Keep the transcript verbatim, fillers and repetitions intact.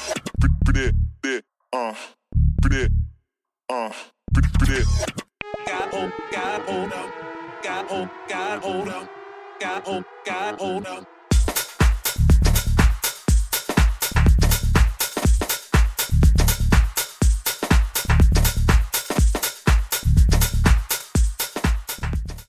Got old, got old, got old, got old, got old, got old.